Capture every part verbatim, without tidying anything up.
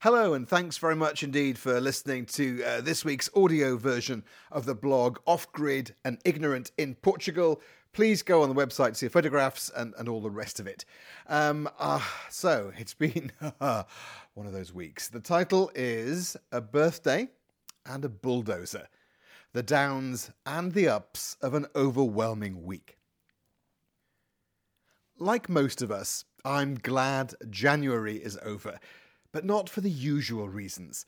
Hello, and thanks very much indeed for listening to uh, this week's audio version of the blog Off Grid and Ignorant in Portugal. Please go on the website to see photographs and, and all the rest of it. Um, uh, so, it's been one of those weeks. The title is A Birthday and a Bulldozer. The downs and the ups of an overwhelming week. Like most of us, I'm glad January is over. But not for the usual reasons.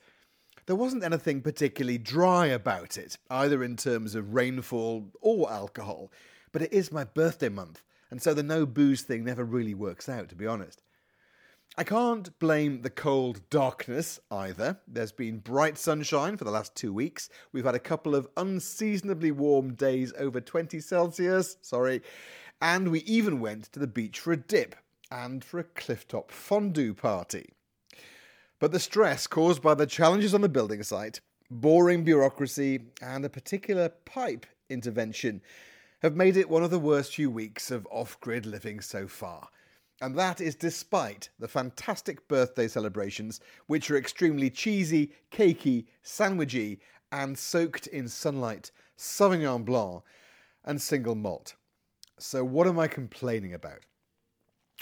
There wasn't anything particularly dry about it, either in terms of rainfall or alcohol, but it is my birthday month, and so the no booze thing never really works out, to be honest. I can't blame the cold darkness, either. There's been bright sunshine for the last two weeks. We've had a couple of unseasonably warm days over twenty Celsius, sorry, and we even went to the beach for a dip and for a clifftop fondue party. But the stress caused by the challenges on the building site, boring bureaucracy, and a particular pipe intervention have made it one of the worst few weeks of off-grid living so far. And that is despite the fantastic birthday celebrations, which are extremely cheesy, cakey, sandwichy, and soaked in sunlight, Sauvignon Blanc, and single malt. So what am I complaining about?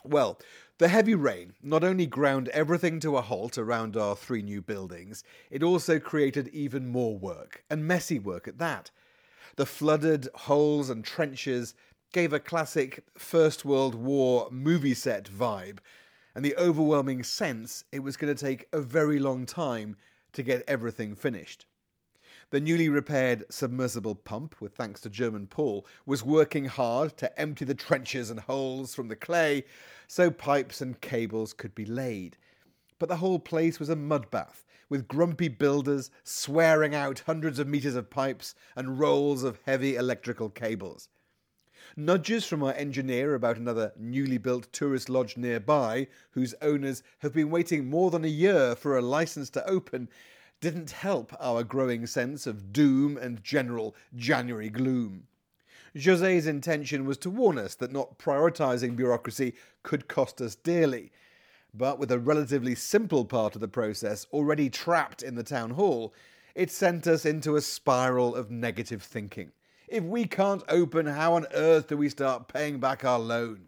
Well, the heavy rain not only ground everything to a halt around our three new buildings, it also created even more work, and messy work at that. The flooded holes and trenches gave a classic First World War movie set vibe, and the overwhelming sense it was going to take a very long time to get everything finished. The newly repaired submersible pump, with thanks to German Paul, was working hard to empty the trenches and holes from the clay so pipes and cables could be laid. But the whole place was a mud bath, with grumpy builders swearing out hundreds of metres of pipes and rolls of heavy electrical cables. Nudges from our engineer about another newly built tourist lodge nearby, whose owners have been waiting more than a year for a licence to open, didn't help our growing sense of doom and general January gloom. José's intention was to warn us that not prioritising bureaucracy could cost us dearly, but with a relatively simple part of the process already trapped in the town hall, it sent us into a spiral of negative thinking. If we can't open, how on earth do we start paying back our loan?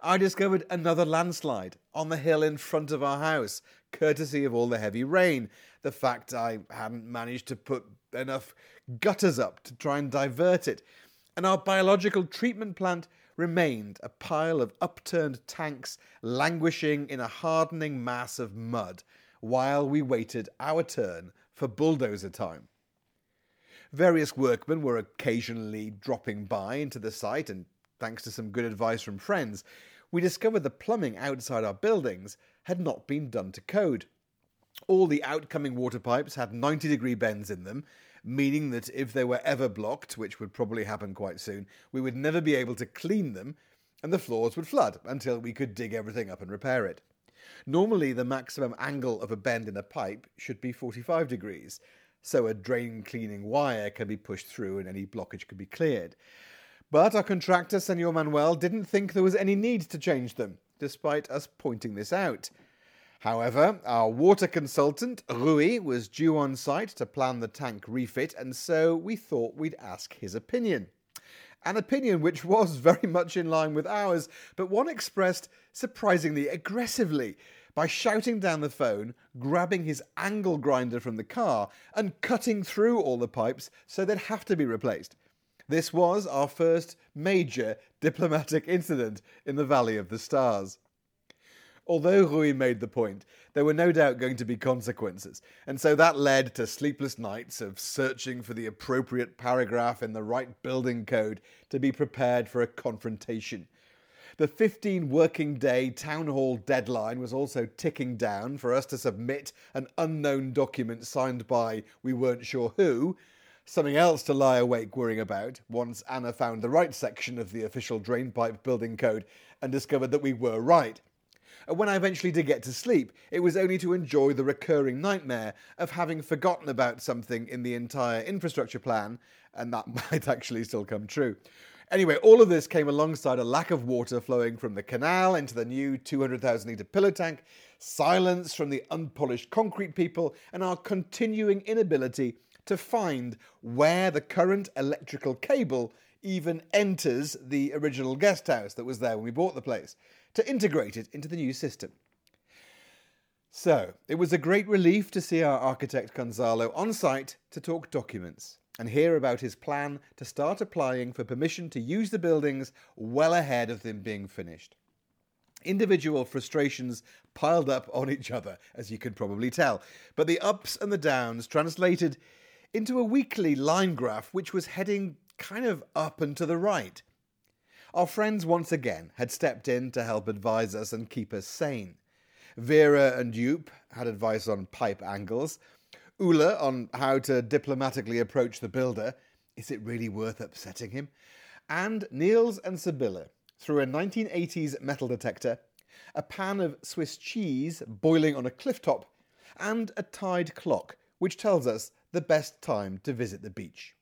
I discovered another landslide on the hill in front of our house, courtesy of all the heavy rain, the fact I hadn't managed to put enough gutters up to try and divert it, and our biological treatment plant remained a pile of upturned tanks languishing in a hardening mass of mud while we waited our turn for bulldozer time. Various workmen were occasionally dropping by into the site, and thanks to some good advice from friends, we discovered the plumbing outside our buildings had not been done to code. All the outcoming water pipes had ninety degree bends in them, meaning that if they were ever blocked, which would probably happen quite soon, we would never be able to clean them, and the floors would flood until we could dig everything up and repair it. Normally, the maximum angle of a bend in a pipe should be forty-five degrees, so a drain cleaning wire can be pushed through and any blockage could be cleared. But our contractor, Senor Manuel, didn't think there was any need to change them, despite us pointing this out. However, our water consultant, Rui, was due on site to plan the tank refit, and so we thought we'd ask his opinion. An opinion which was very much in line with ours, but one expressed surprisingly aggressively by shouting down the phone, grabbing his angle grinder from the car, and cutting through all the pipes so they'd have to be replaced. This was our first major diplomatic incident in the Valley of the Stars. Although Rui made the point, there were no doubt going to be consequences, and so that led to sleepless nights of searching for the appropriate paragraph in the right building code to be prepared for a confrontation. The fifteen working day town hall deadline was also ticking down for us to submit an unknown document signed by we weren't sure who, something else to lie awake worrying about once Anna found the right section of the official drainpipe building code and discovered that we were right. And when I eventually did get to sleep, it was only to enjoy the recurring nightmare of having forgotten about something in the entire infrastructure plan, and that might actually still come true. Anyway, all of this came alongside a lack of water flowing from the canal into the new two hundred thousand litre pillar tank, silence from the unpolished concrete people, and our continuing inability to find where the current electrical cable even enters the original guest house that was there when we bought the place, to integrate it into the new system. So, it was a great relief to see our architect Gonzalo on site to talk documents and hear about his plan to start applying for permission to use the buildings well ahead of them being finished. Individual frustrations piled up on each other, as you can probably tell, but the ups and the downs translated into a weekly line graph which was heading kind of up and to the right. Our friends once again had stepped in to help advise us and keep us sane. Vera and Youp had advice on pipe angles, Ulla on how to diplomatically approach the builder, is it really worth upsetting him? And Niels and Sibylla, through a nineteen eighties metal detector, a pan of Swiss cheese boiling on a clifftop, and a tide clock, which tells us the best time to visit the beach.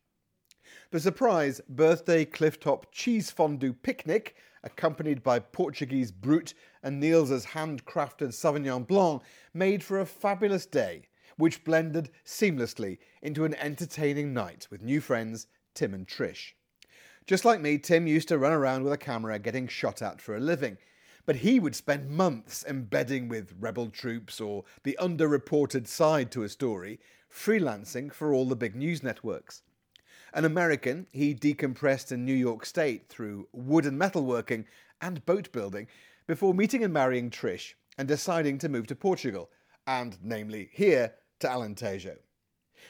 The surprise birthday clifftop cheese fondue picnic, accompanied by Portuguese brut and Niels' handcrafted Sauvignon Blanc, made for a fabulous day, which blended seamlessly into an entertaining night with new friends Tim and Trish. Just like me, Tim used to run around with a camera getting shot at for a living, but he would spend months embedding with rebel troops or the underreported side to a story, freelancing for all the big news networks. An American, he decompressed in New York State through wood and metalworking and boat building before meeting and marrying Trish and deciding to move to Portugal, and namely here to Alentejo.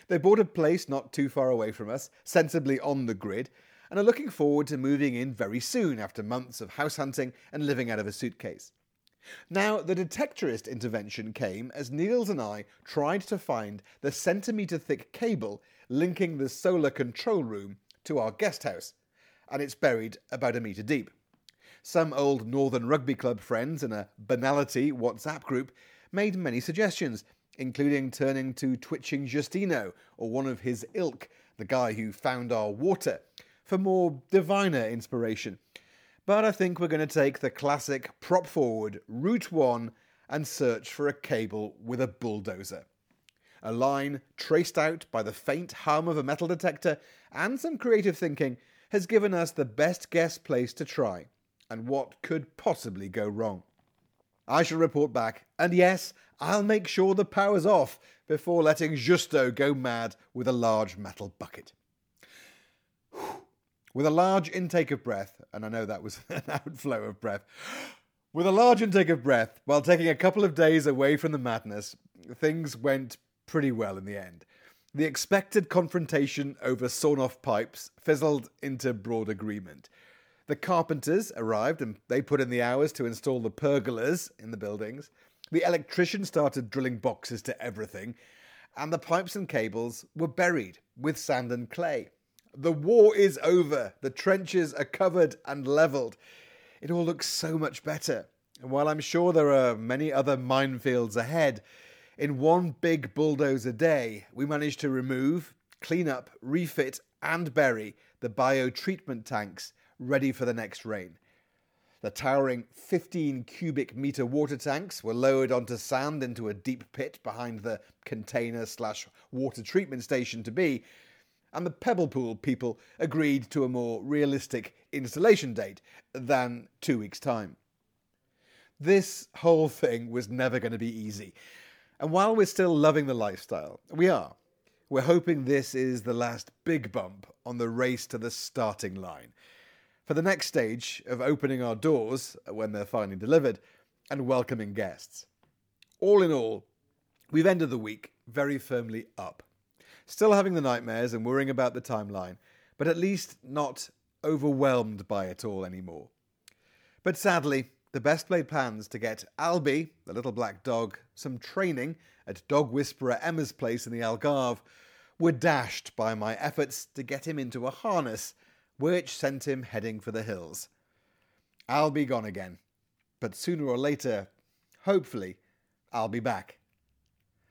They bought a place not too far away from us, sensibly on the grid, and are looking forward to moving in very soon after months of house hunting and living out of a suitcase. Now, the detectorist intervention came as Niels and I tried to find the centimetre-thick cable linking the solar control room to our guest house, and it's buried about a metre deep. Some old Northern Rugby Club friends in a banality WhatsApp group made many suggestions, including turning to Twitching Justino, or one of his ilk, the guy who found our water, for more diviner inspiration. But I think we're going to take the classic prop forward, route one, and search for a cable with a bulldozer. A line traced out by the faint hum of a metal detector and some creative thinking has given us the best guess place to try, and what could possibly go wrong. I shall report back, and yes, I'll make sure the power's off before letting Justo go mad with a large metal bucket. With a large intake of breath, and I know that was an outflow of breath, with a large intake of breath, while taking a couple of days away from the madness, things went pretty well in the end. The expected confrontation over sawn-off pipes fizzled into broad agreement. The carpenters arrived and they put in the hours to install the pergolas in the buildings. The electrician started drilling boxes to everything, and the pipes and cables were buried with sand and clay. The war is over. The trenches are covered and levelled. It all looks so much better. And while I'm sure there are many other minefields ahead, in one big bulldozer day, we managed to remove, clean up, refit and bury the bio-treatment tanks ready for the next rain. The towering fifteen cubic metre water tanks were lowered onto sand into a deep pit behind the container slash water treatment station to be, and the Pebble Pool people agreed to a more realistic installation date than two weeks' time. This whole thing was never going to be easy. And while we're still loving the lifestyle, we are. We're hoping this is the last big bump on the race to the starting line. For the next stage of opening our doors, when they're finally delivered, and welcoming guests. All in all, we've ended the week very firmly up. Still having the nightmares and worrying about the timeline, but at least not overwhelmed by it all anymore. But sadly, the best laid plans to get Albie, the little black dog, some training at dog whisperer Emma's place in the Algarve were dashed by my efforts to get him into a harness, which sent him heading for the hills. I'll be gone again, but sooner or later, hopefully, I'll be back.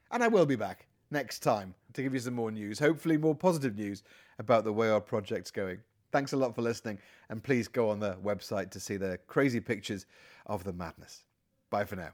And I will be back next time to give you some more news, hopefully more positive news about the way our project's going. Thanks a lot for listening, and please go on the website to see the crazy pictures of the madness. Bye for now.